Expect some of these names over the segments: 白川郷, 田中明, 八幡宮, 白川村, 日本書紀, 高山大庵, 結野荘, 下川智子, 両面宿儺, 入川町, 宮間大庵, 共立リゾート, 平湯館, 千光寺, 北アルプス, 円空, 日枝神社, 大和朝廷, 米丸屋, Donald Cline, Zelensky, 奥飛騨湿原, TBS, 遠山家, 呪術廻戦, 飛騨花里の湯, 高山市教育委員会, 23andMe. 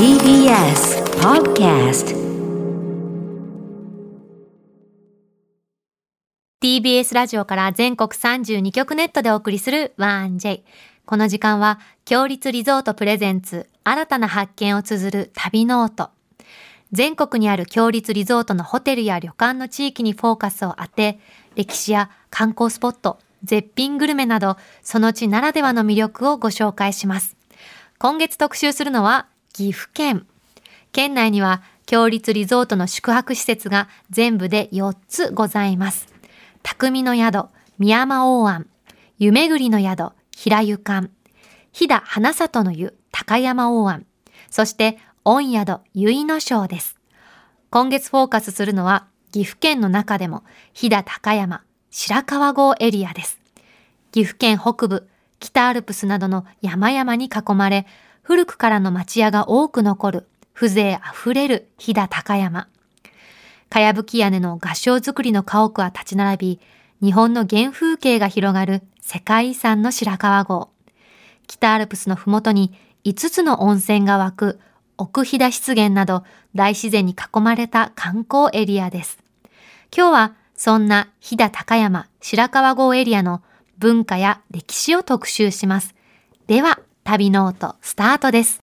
TBS Podcast TBS ラジオから全国32局ネットでお送りする 1J。 この時間は共立リゾートプレゼンツ新たな発見を綴る旅ノート。全国にある共立リゾートのホテルや旅館の地域にフォーカスを当て、歴史や観光スポット、絶品グルメなどその地ならではの魅力をご紹介します。今月特集するのは岐阜県。県内には共立リゾートの宿泊施設が全部で4つございます。匠の宿、宮間大庵、湯巡りの宿、平湯館、飛騨花里の湯、高山大庵、そして御宿、結野荘です。今月フォーカスするのは岐阜県の中でも飛騨高山、白川郷エリアです。岐阜県北部、北アルプスなどの山々に囲まれ、古くからの町家が多く残る風情あふれる飛騨高山。かやぶき屋根の合掌造りの家屋は立ち並び、日本の原風景が広がる世界遺産の白川郷。北アルプスのふもとに5つの温泉が湧く奥飛騨湿原など大自然に囲まれた観光エリアです。今日はそんな飛騨高山白川郷エリアの文化や歴史を特集します。では旅ノートスタートです。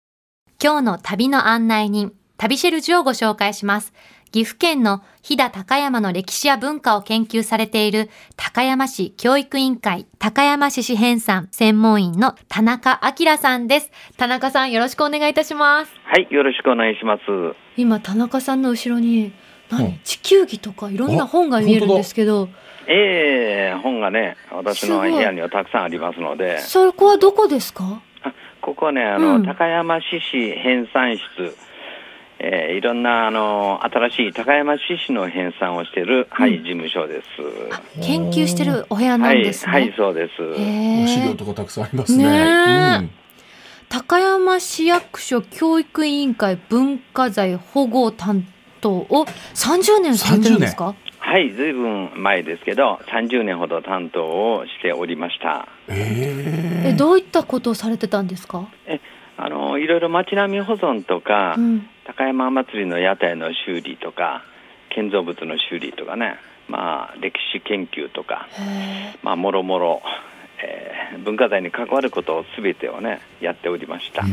今日の旅の案内人、旅シェルジュをご紹介します。岐阜県の飛騨高山の歴史や文化を研究されている高山市教育委員会高山市市編纂専門員の田中明さんです。田中さん、よろしくお願いいたします。はい、よろしくお願いします。今田中さんの後ろに地球儀とかいろんな本が見えるんですけど、本がね、私の部屋にはたくさんありますので。そこはどこですか？ここはね、高山市市編纂室、いろんな新しい高山市市の編纂をしている、事務所です。研究してるお部屋なんですね。はい、そうです。資料とかたくさんあります ね、高山市役所教育委員会文化財保護担当を30年されてるんですか？はい、ずいぶん前ですけど、30年ほど担当をしておりました。どういったことをされてたんですか？いろいろ町並み保存とか、高山祭りの屋台の修理とか、建造物の修理とかね、歴史研究とか、もろもろ文化財に関わることを全てをね、やっておりました。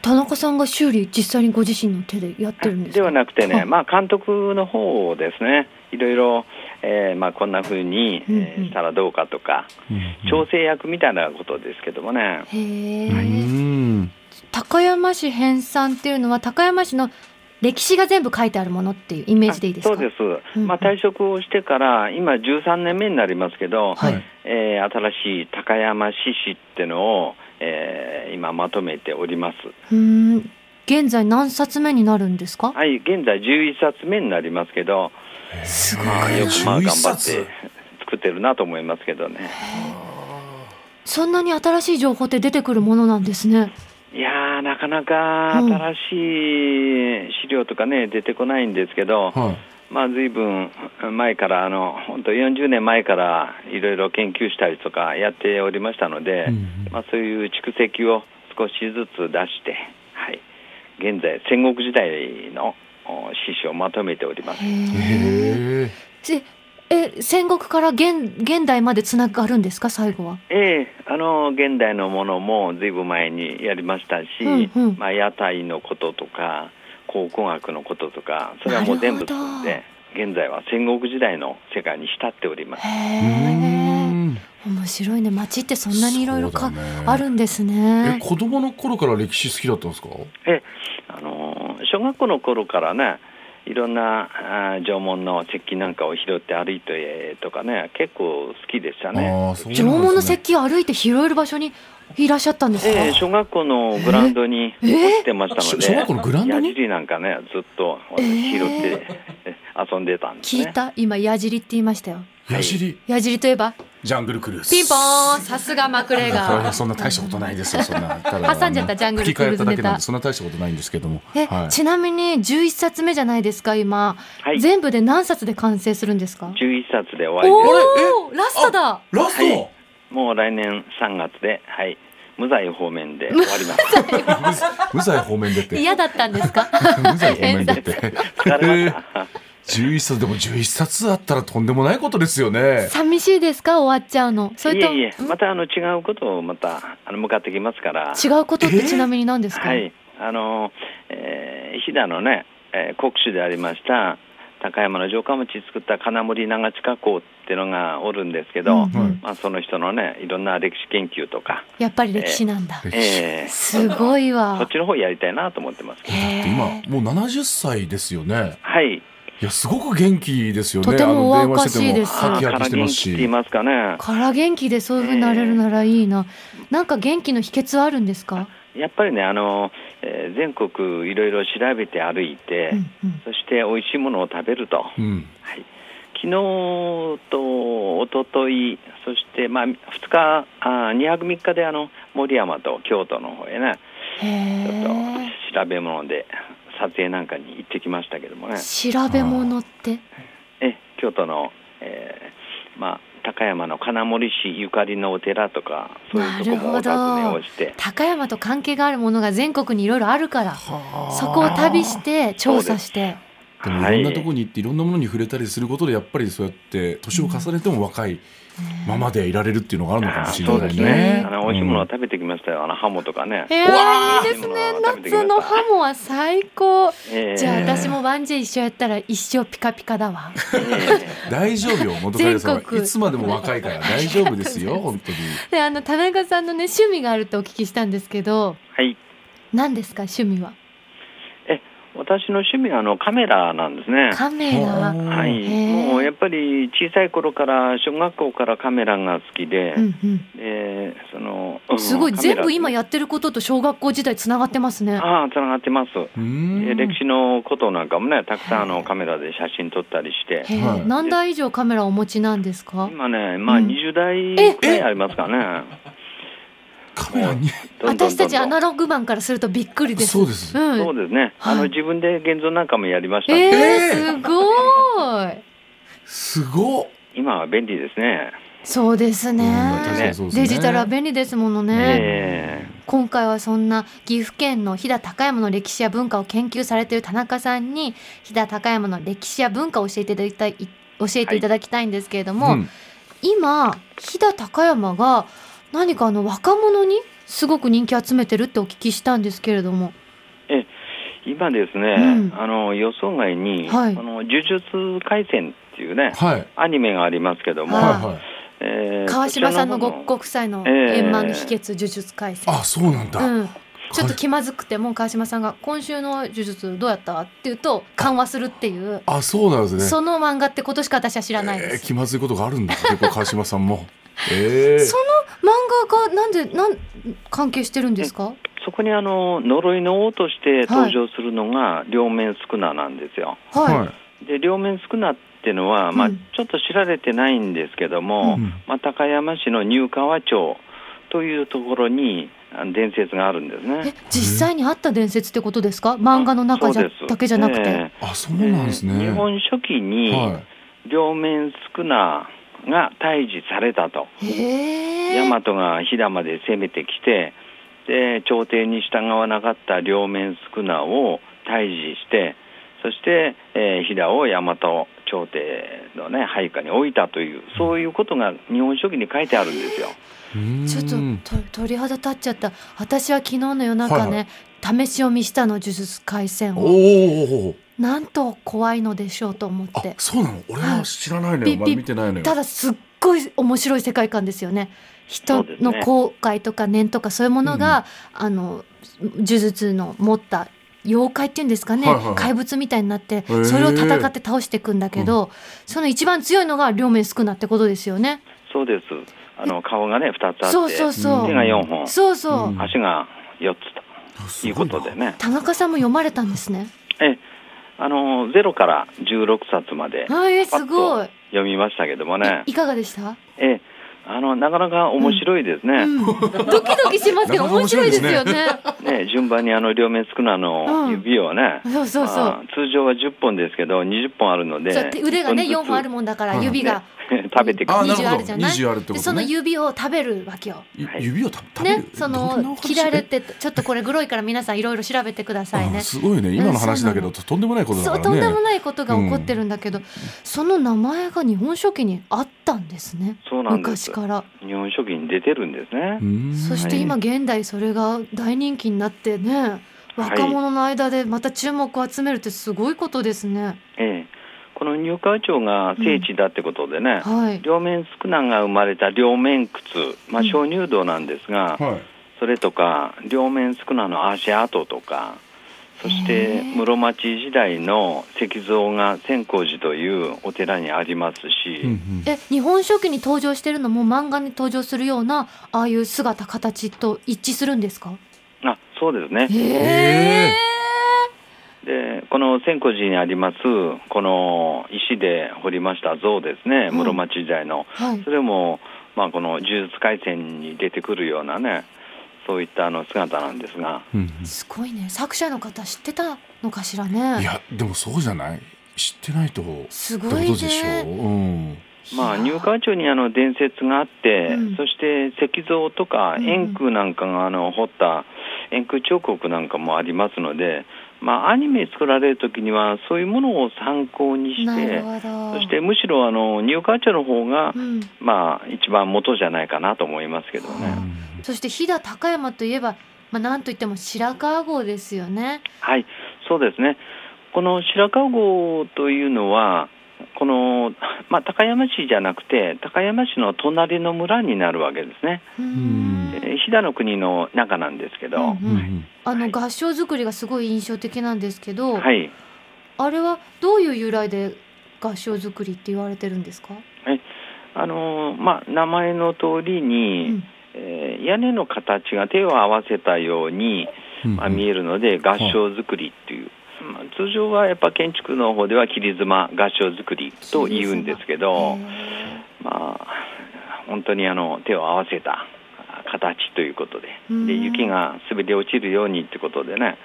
田中さんが修理実際にご自身の手でやってるんですか？ではなくてね、監督の方ですね。いろいろ、こんな風にしたらどうかとか、調整役みたいなことですけどもね。高山市編纂っていうのは高山市の歴史が全部書いてあるものっていうイメージでいいですか？そうです。退職をしてから今13年目になりますけど、新しい高山市史ってのを、今まとめております。現在何冊目になるんですか？はい、現在11冊目になりますけど、すごい、よく頑張って作ってるなと思いますけどね。そんなに新しい情報って出てくるものなんですね。いやー、なかなか新しい資料とかね、出てこないんですけど、随分前から本当40年前からいろいろ研究したりとかやっておりましたので、そういう蓄積を少しずつ出して、現在戦国時代の史書をまとめております。戦国から現代までつながるんですか、最後は？現代のものも随分前にやりましたし、屋台のこととか考古学のこととか、それはもう全部進んで、現在は戦国時代の世界に浸っております。面白いね。町ってそんなにいろいろあるんですね。子供の頃から歴史好きだったんですか？小学校の頃からね、いろんな縄文の石器なんかを拾って歩いてとかね、結構好きでしたね。縄文の石器を歩いて拾える場所にいらっしゃったんですか？小学校のグラウンドに残ってましたので、矢尻なんかね、ずっと拾って遊んでたんですね。聞いた？今矢尻って言いましたよ。矢尻といえばジャングルクルーズ。ピンポーン、さすがマクレガー。そんな大したことないですよ。そんな挟んじゃったジャングルクルーズネタ。そんな大したことないんですけども。ちなみに11冊目じゃないですか今。全部で何冊で完成するんですか？11冊で終わりです。ラストだ。もう来年3月で、無罪方面で終わります。無罪方面でって嫌だったんですか？無罪方面でって疲れました11冊でも11冊あったらとんでもないことですよね。寂しいですか、終わっちゃうの？それといえまた違うことをまた向かってきますから。違うことってちなみに何ですか？はい、飛騨のね、国主でありました高山の城下町作った金森長近公っていうのがおるんですけど、うんうん、まあ、その人のねいろんな歴史研究とか。やっぱり歴史なんだ、すごいわ。そっちの方やりたいなと思ってますけど。今もう70歳ですよね。はい、いやすごく元気ですよね。とてもお若しいです。から元気って言いますかね。から元気でそういう風になれるならいいな。なんか元気の秘訣あるんですか？やっぱりね全国いろいろ調べて歩いて、うんうん、そしておいしいものを食べると、うん、はい、昨日と一昨日そして、まあ、2泊3日で森山と京都の方へねちょっと調べ物で撮影なんかに行ってきましたけどもね。調べ物って京都の、まあ、高山の金森市ゆかりのお寺とかそういうとこもお尋ねをして。高山と関係があるものが全国にいろいろあるからそこを旅して調査して。でもいろんなとこに行っていろんなものに触れたりすることでやっぱりそうやって年を重ねても若いままでいられるっていうのがあるのかもしれないね。美味しいものを食べてきましたよ。ハモとかね。いいですね。夏のハモは最高。じゃあ私もワンジェ一緒やったら一生ピカピカだわ。大丈夫よ元カレさんはいつまでも若いから大丈夫ですよ本当に。で田中さんのね趣味があるとお聞きしたんですけど、はい、何ですか趣味は？私の趣味はカメラなんですね。カメラ、はい、もうやっぱり小さい頃から小学校からカメラが好きで、うんうん、すごい全部今やってることと小学校時代つながってますね。つながってます。歴史のことなんかもねたくさんカメラで写真撮ったりして、はい、何台以上カメラお持ちなんですか？今ね、まあ、20台くらいありますかね、私たちアナログ版からするとびっくりです。そうです、うん、そうですね、はい、自分で現像なんかもやりました、すごい。今は便利ですね。そうですね、デジタルは便利ですものね、今回はそんな岐阜県の飛騨高山の歴史や文化を研究されている田中さんに飛騨高山の歴史や文化を教えていただきたいんですけれども、はい、うん、今飛騨高山が何か若者にすごく人気集めてるってお聞きしたんですけれども。今ですね、うん、予想外に、はい、呪術廻戦っていうね、はい、アニメがありますけども、川島さんのご夫妻の円満の秘訣、呪術廻戦。あ、そうなんだ、うん、ちょっと気まずくても川島さんが今週の呪術どうやったって言うと緩和するっていう。あ、そうなんですね。その漫画ってことしか私は知らないです、気まずいことがあるんですね川島さんもその漫画がなんで関係してるんですか？そこに呪いの王として登場するのが両面宿儺なんですよ、はい、で両面宿儺っていうのは、まあ、ちょっと知られてないんですけども、うん、まあ、高山市の入川町というところに伝説があるんですね。実際にあった伝説ってことですか？漫画の中だけじゃなくて。あ、そうなんですね。日本初期に両面宿儺が退治されたと、大和が飛騨まで攻めてきて、で朝廷に従わなかった両面宿儺を退治してそして、飛騨を大和朝廷の、ね、配下に置いたというそういうことが日本書紀に書いてあるんですよ。ちょっと鳥肌立っちゃった。私は昨日の夜中ね、はいはい、試し読みしたの呪術廻戦を。なんと怖いのでしょうと思って。あ、そうなの？俺は知らないのよ、まだ見てないのよ。ただすっごい面白い世界観ですよね。人の後悔とか念とかそういうものが、うん、呪術の持った妖怪っていうんですかね、はいはい、怪物みたいになってそれを戦って倒していくんだけど、その一番強いのが両面宿儺ってことですよね。そうです。顔がね2つあって、そうそうそう、手が4本、そうそう、うん、足が4つということでね。田中さんも読まれたんですね。0から16冊までパッと読みましたけどもね。いかがでした？なかなか面白いですね、うんうん、ドキドキしますけど面白いですよ ね。順番に両面宿儺の指をね、うん、そうそうそう、通常は10本ですけど20本あるので、腕がね4本あるもんだから指が食べてから20あるじゃない、20あるってことね。その指を食べるわけよ。指を食べる、ね、その切られて、ちょっとこれグロいから皆さんいろいろ調べてくださいね。すごいね、今の話だけどとんでもないことだからね。そう、とんでもないことが起こってるんだけど、うん、その名前が日本書紀にあったんですね。そうなんです、昔から日本書紀に出てるんですね。うん、そして今現代それが大人気になってね、若者の間でまた注目を集めるってすごいことですね。ええ、このニューカオチョウが聖地だってことでね、うん、はい、両面宿儺が生まれた両面窟、まあ、鍾乳洞なんですが、うん、はい、それとか両面宿儺の足跡とか、そして室町時代の石像が千光寺というお寺にありますし、うんうん、日本書紀に登場してるのも漫画に登場するようなああいう姿形と一致するんですか？あ、そうですね。へー。でこの千光寺にありますこの石で彫りました像ですね、室町時代の、はいはい、それも、まあ、この呪術廻戦に出てくるようなね、そういった姿なんですが、うんうん、すごいね。作者の方知ってたのかしらね。いやでもそうじゃない、知ってないとすごいね、どうでしょう、うん、まあニューカオチョウに伝説があって、うん、そして石像とか円空なんかが彫った円空彫刻なんかもありますので、まあ、アニメ作られるときにはそういうものを参考にして、そしてむしろニューカオチョウの方が、うん、まあ、一番元じゃないかなと思いますけどね、うん、そして飛騨高山といえば、まあ、なんといっても白川郷ですよね。はい、そうですね。この白川郷というのはこの、まあ、高山市じゃなくて高山市の隣の村になるわけですね。うん、飛騨の国の中なんですけど、うんうん、合掌造りがすごい印象的なんですけど、はい、あれはどういう由来で合掌造りって言われてるんですか？まあ、名前の通りに、うん、屋根の形が手を合わせたように、まあ、見えるので合掌造りっていう、うんうん、通常はやっぱ建築の方では切妻合掌造りと言うんですけど、まあ、本当に手を合わせた形ということで、で雪が滑り落ちるようにということでね、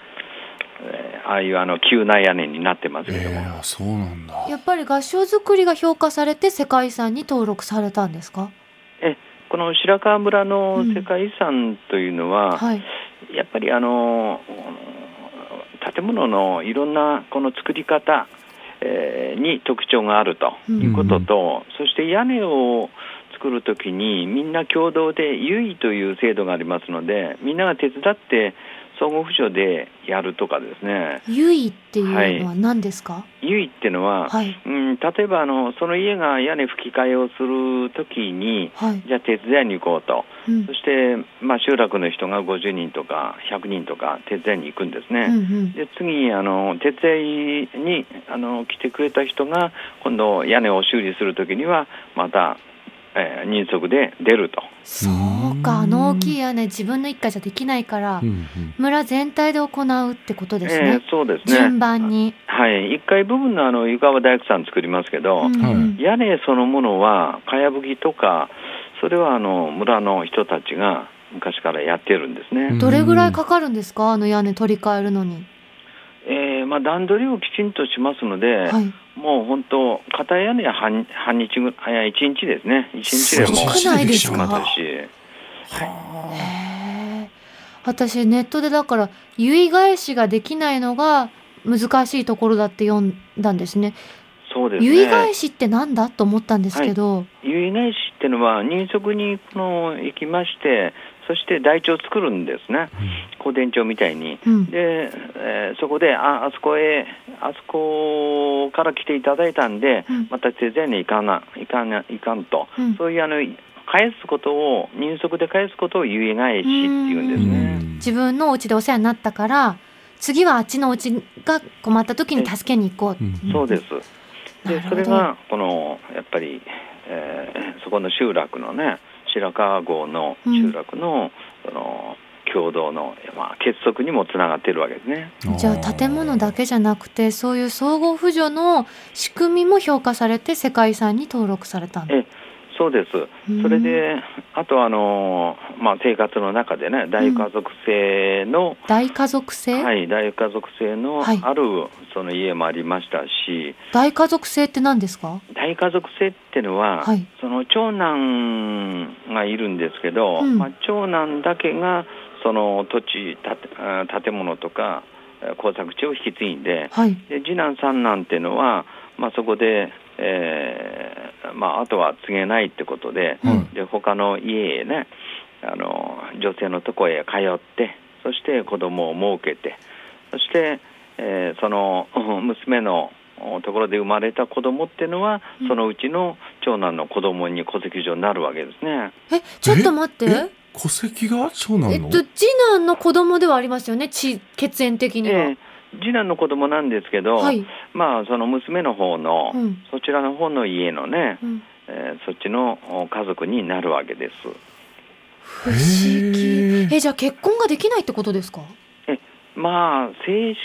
ああいう急な屋根になってますけども、そうなんだ。やっぱり合掌造りが評価されて世界遺産に登録されたんですか？この白川村の世界遺産というのは、うん、はい、やっぱり建物のいろんなこの作り方、に特徴があるということと、うん、そして屋根を作るときにみんな共同で結いという制度がありますので、みんなが手伝って相互扶助でやるとかですね。結いっていうのは何ですか？結いっていうのは、はい、うん、例えばその家が屋根吹き替えをするときに、はい、じゃあ手伝いに行こうと、うん、そして、まあ、集落の人が50人とか100人とか手伝いに行くんですね、うんうん、で次手伝いに来てくれた人が今度屋根を修理するときにはまた人足で出ると。そうか、大きい屋根自分の一家じゃできないから、うんうん、村全体で行うってことですね、そうですね、順番に、はい、1階部分の床は大工さん作りますけど、うんうん、屋根そのものはかやぶきとか、それは村の人たちが昔からやってるんですね。どれぐらいかかるんですか？屋根取り替えるのに。まあ、段取りをきちんとしますので、はい、もう本当片屋根は半日ぐらい、1日ですね、1日でも少ないですか？はい、私ネットでだから結い返しができないのが難しいところだって読んだんですね。そうですね、結い返しってなんだと思ったんですけど、はい、結い返しってのは人足に行きまして、そして台帳を作るんですね、公伝帳みたいに、うん、で、そこで あそこから来ていただいたんで、うん、また手伝いに行かんと、うん、そういう返すことを人足で返すことを結い返しっていうんですね。自分のお家でお世話になったから、次はあっちのお家が困った時に助けに行こう、うん、そうです。でそれがやっぱり、そこの集落のね、白川郷の集落 の共同の、まあ、結束にもつながっているわけですね。じゃあ建物だけじゃなくて、そういう相互扶助の仕組みも評価されて世界遺産に登録されたんです。そうです。それであと生活の中でね、大家族性のあるその家もありましたし、大家族性って何ですか？大家族性ってのは、その長男がいるんですけど、長男だけがその土地、建物とか工作地を引き継いで、で次男三男っていうのは、そこであとは継げないってことで、他の家へね、女性のとこへ通って、そして子供を設けて、そして、その娘のところで生まれた子供っていうのは、そのうちの長男の子供に戸籍上になるわけですね。ちょっと待って、戸籍が長男の、次男の子供ではありますよね、血縁的には。次男の子供なんですけど、その娘の方の、そちらの方の家のね、そっちの家族になるわけです。不思議。じゃあ結婚ができないってことですか？正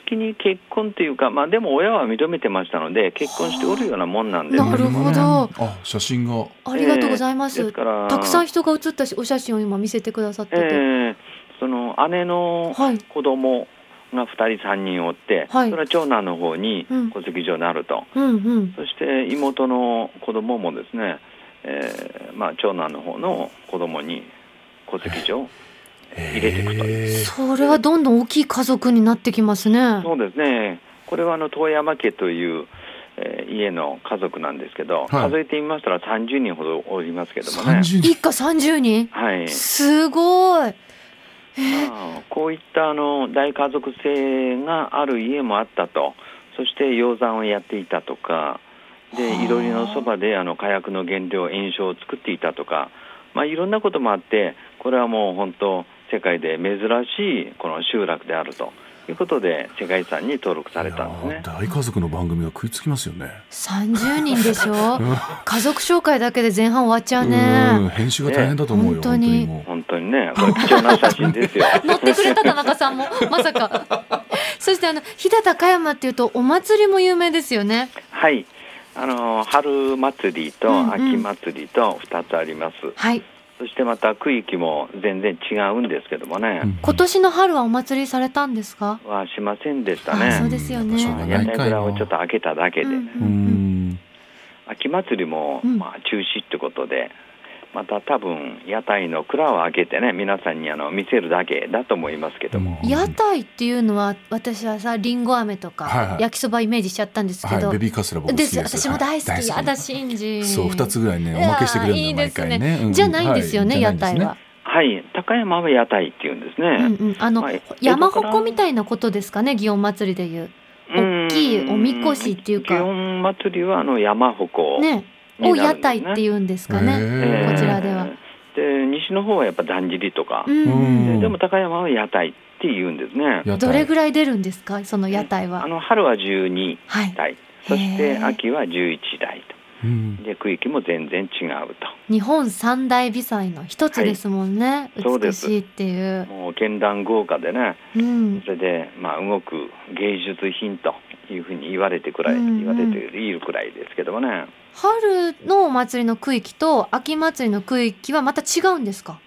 式に結婚というか、でも親は認めてましたので、結婚しておるようなもんなんです。なるほど。写真が、ありがとうございます。ですからたくさん人が写ったお写真を今見せてくださってて、その姉の子供が2人3人おって、それは長男の方に戸籍上になると、そして妹の子供もですね、長男の方の子供に戸籍上入れていくという。それはどんどん大きい家族になってきますね。そうですね。これは遠山家という、家の家族なんですけど、数えてみましたら30人ほどおりますけどもね。一家30人、すごい。こういった大家族性がある家もあったと。そして養蚕をやっていたとかで、いろりのそばで火薬の原料塩硝を作っていたとか、いろんなこともあって、これはもう本当世界で珍しいこの集落であるということで、世界遺産に登録されたんですね。大家族の番組が食いつきますよね。30人でしょ家族紹介だけで前半終わっちゃうね。編集が大変だと思うよ、本当にね。これ貴重な写真ですよ乗ってくれた田中さんもまさかそして飛騨高山っていうとお祭りも有名ですよね。春祭りと秋祭りと2つあります。そしてまた区域も全然違うんですけどもね。今年の春はお祭りされたんですか？はしませんでしたね。そうですよね。屋根蔵をちょっと開けただけで、秋祭りも中止ってことで、また多分屋台の蔵を開けてね、皆さんに見せるだけだと思いますけども。屋台っていうのは、私はりんご飴とか焼きそばイメージしちゃったんですけど、ベビーカステラ僕好きです。私も大好き。やだしんじ、そう2つぐらいね、おまけしてくれるんだよ毎回ね。じゃないんですよね、屋台は。高山は屋台っていうんですね。山鉾みたいなことですかね、祇園祭りでいう大きいおみこしっていうか。祇園祭りは山鉾ねを屋台っていうんですかね、こちらでは。で西の方はやっぱだんじりとか、でも高山は屋台っていうんですね。どれぐらい出るんですか、その屋台は？春は12台、そして秋は11台と。で区域も全然違うと。日本三大美祭の一つですもんね、美しいっていう。もう絢爛豪華でね、それで動く芸術品というふうに言われているくらいですけどもね。春のお祭りの区域と秋祭りの区域はまた違うんですか？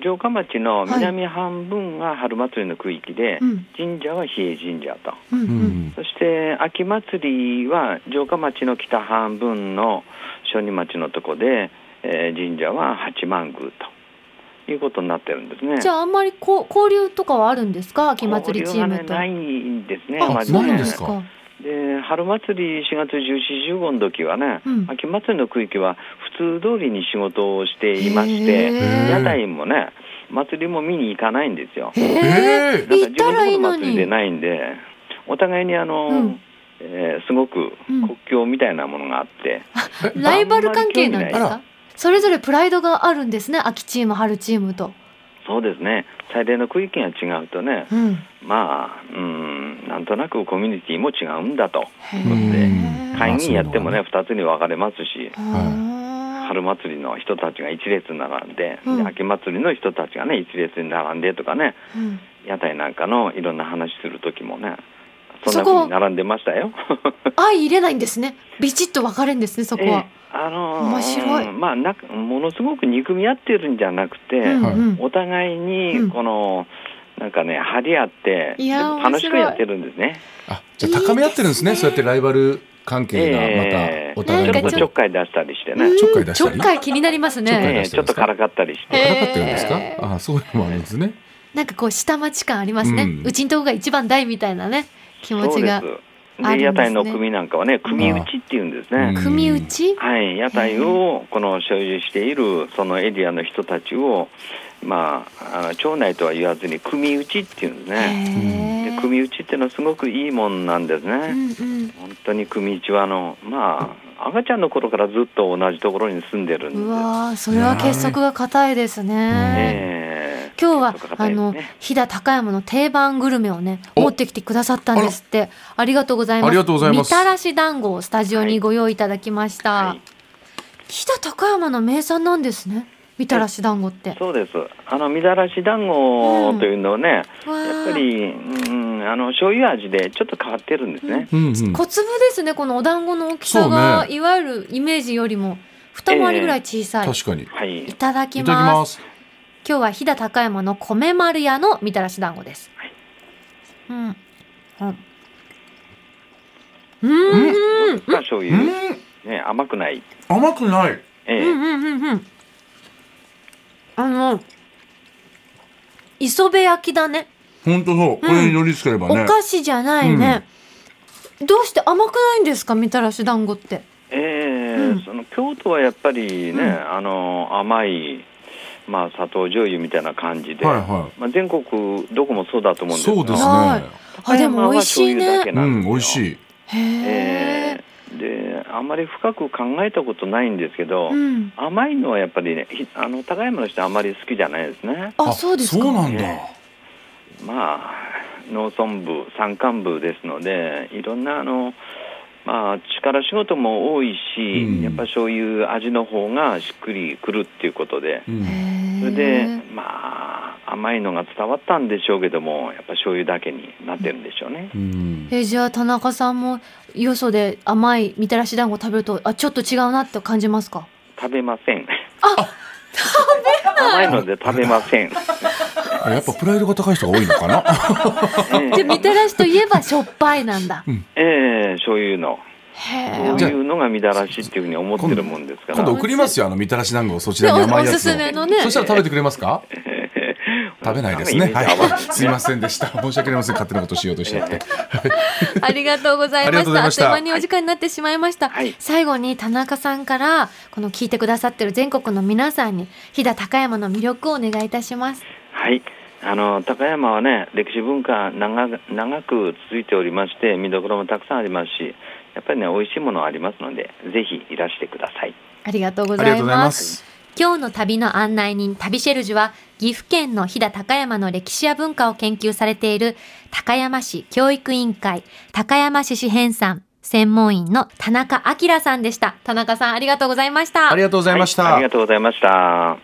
城下町の南半分が春祭りの区域で、神社は日枝神社と、そして秋祭りは城下町の北半分の小児町のとこで、神社は八幡宮ということになってるんですね。じゃああんまり交流とかはあるんですか、秋祭りチームと？ないんですね。ないんですか。で春祭り4月14、15の時はね、秋祭りの区域は普通通りに仕事をしていまして、屋台もね、祭りも見に行かないんですよ。行ったらいいのに。自分の祭りでないんで、お互いにすごく国境みたいなものがあって、ライバル関係なんですか？それぞれプライドがあるんですね、秋チーム春チームと。そうですね。最大の区域が違うとね、なんとなくコミュニティも違うんだと。会議やってもね、2つに分かれますし、春祭りの人たちが一列並んで、秋祭りの人たちがね一列に並んでとかね、屋台なんかのいろんな話する時もね、そんな風に並んでましたよ。相入れないんですね。ビチッと分かれんですね、そこは。面白い、まあ、ものすごく憎み合ってるんじゃなくて、うんうん、お互いにこの、なんかね、張り合って楽しくやってるんですね。あ、じゃあ高め合ってるんですね。そうやってライバル関係がまたお互いのことちょっかい出したりしてね、ちょっかい気になりますね。ちょっとからかったりして、からかってるんですか。あ、そういうのもあるんですね。なんかこう下町感ありますね、うん、うちんとこが一番大みたいなね気持ちがあるんですね。で屋台の組なんかはね、組打ちっていうんですね。組打ち、はい、屋台をこの所有しているそのエリアの人たちを、まあ、町内とは言わずに組打ちっていうんですね。で組打ちっていうのはすごくいいもんなんですね、うんうん、本当に組打ちはまあ赤ちゃんの頃からずっと同じところに住んでるんです。うわ、それは結束が固いですね、今日は、飛騨高山の定番グルメをね持ってきてくださったんですって。ありがとうございます。みたらし団子をスタジオにご用意いただきました、はいはい、飛騨高山の名産なんですね、みたらし団子って。そうです。みたらし団子というのはね、うん、やっぱり、うん、醤油味でちょっと変わってるんですね、うんうん、小粒ですね。このお団子の大きさが、いわゆるイメージよりも二回りぐらい小さい、確かに、はい、いただきます。今日は飛騨高山の米丸屋のみたらし団子です、はい、醤油、ね、甘くない、甘くない、磯辺焼きだね。ほんとそう、これにのりつければね、お菓子じゃないね、うん、どうして甘くないんですか、みたらし団子って。京都はやっぱりね、甘い、まあ、砂糖醤油みたいな感じで、はいはい、まあ、全国どこもそうだと思うんですけど、そうですね、はい、でも美味しいね、うん、美味しい。へであんまり深く考えたことないんですけど、うん、甘いのはやっぱりね、高山の人はあんまり好きじゃないですね。あ、そうですか。そうなんだ。まあ農村部山間部ですので、いろんなまあ、力仕事も多いし、うん、やっぱ醤油味の方がしっくりくるっていうことで、うん、それでまあ甘いのが伝わったんでしょうけども、やっぱ醤油だけになってるんでしょうね、うん、じゃあ田中さんもよそで甘いみたらし団子食べると、あ、ちょっと違うなって感じますか。食べません。あ、食べない。甘いので食べません。やっぱプライドが高い人が多いのかな。じゃあみたらしといえばしょっぱいなんだ、うん、醤油のそういうのがみたらしっていうふうに思ってるもんですから、今度送りますよ、みたらし団子をそちらに甘いやつをおすすめの、ね、そしたら食べてくれますか。食べないですね、はい、すいませんでした。申し訳ありません、勝手なことしようとしちゃって。ありがとうございました。あっという間にお時間になってしまいました、はい、最後に田中さんから、この聞いてくださってる全国の皆さんに飛騨高山の魅力をお願いいたします。はい、高山はね、歴史文化長く続いておりまして、見どころもたくさんありますし、やっぱりね、美味しいものありますので、ぜひいらしてください。ありがとうございます。今日の旅の案内人、旅シェルジュは、岐阜県の飛騨高山の歴史や文化を研究されている高山市教育委員会高山市市編纂専門員の田中明さんでした。田中さん、ありがとうございました。ありがとうございました。ありがとうございました。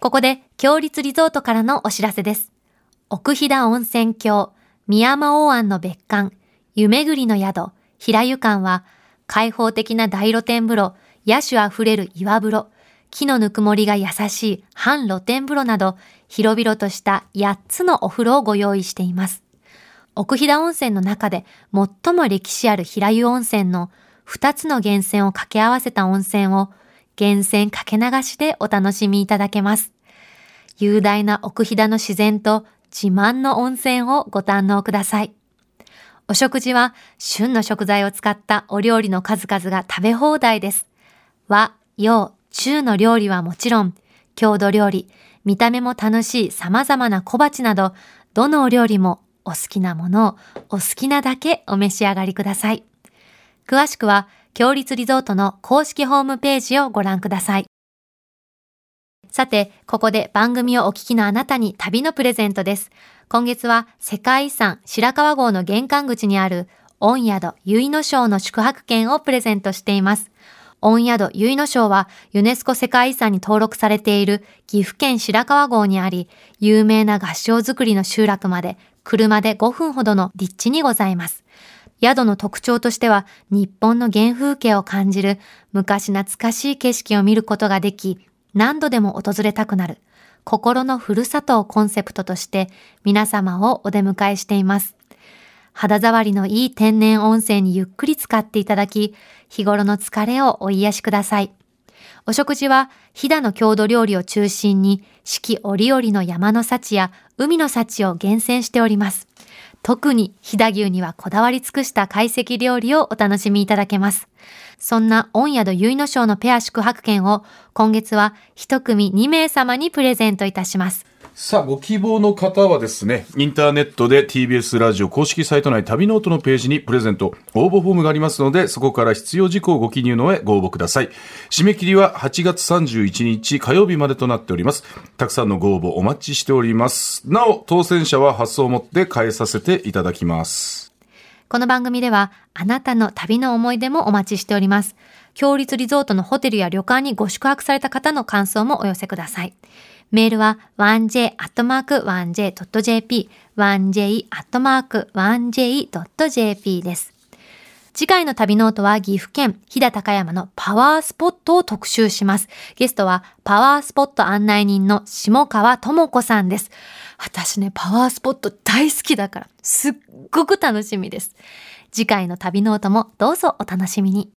ここで強立リゾートからのお知らせです。奥飛騨温泉郷、宮間王庵の別館、湯巡りの宿、平湯館は、開放的な大露天風呂、野趣あふれる岩風呂、木のぬくもりが優しい半露天風呂など、広々とした8つのお風呂をご用意しています。奥飛騨温泉の中で最も歴史ある平湯温泉の2つの源泉を掛け合わせた温泉を、源泉かけ流しでお楽しみいただけます。雄大な奥飛騨の自然と自慢の温泉をご堪能ください。お食事は旬の食材を使ったお料理の数々が食べ放題です。和、洋、中の料理はもちろん、郷土料理、見た目も楽しい様々な小鉢など、どのお料理もお好きなものをお好きなだけお召し上がりください。詳しくは、強立リゾートの公式ホームページをご覧ください。さて、ここで番組をお聞きのあなたに旅のプレゼントです。今月は世界遺産白川郷の玄関口にある御宿結野荘の宿泊券をプレゼントしています。御宿結野荘はユネスコ世界遺産に登録されている岐阜県白川郷にあり、有名な合掌造りの集落まで車で5分ほどの立地にございます。宿の特徴としては、日本の原風景を感じる、昔懐かしい景色を見ることができ、何度でも訪れたくなる、心のふるさとをコンセプトとして、皆様をお出迎えしています。肌触りのいい天然温泉にゆっくり浸かっていただき、日頃の疲れをお癒しください。お食事は、飛騨の郷土料理を中心に、四季折々の山の幸や海の幸を厳選しております。特に飛騨牛にはこだわり尽くした懐石料理をお楽しみいただけます。そんな御宿結納荘のペア宿泊券を今月は1組2名様にプレゼントいたします。さあ、ご希望の方はですね、インターネットで TBS ラジオ公式サイト内旅ノートのページにプレゼント応募フォームがありますので、そこから必要事項をご記入の上ご応募ください。締め切りは8月31日火曜日までとなっております。たくさんのご応募お待ちしております。なお、当選者は発送をもって返させていただきます。この番組では、あなたの旅の思い出もお待ちしております。共立リゾートのホテルや旅館にご宿泊された方の感想もお寄せください。メールは 1j@1j.jp、1j@1j.jp です。次回の旅ノートは岐阜県飛騨高山のパワースポットを特集します。ゲストはパワースポット案内人の下川智子さんです。私ね、パワースポット大好きだから、すっごく楽しみです。次回の旅ノートもどうぞお楽しみに。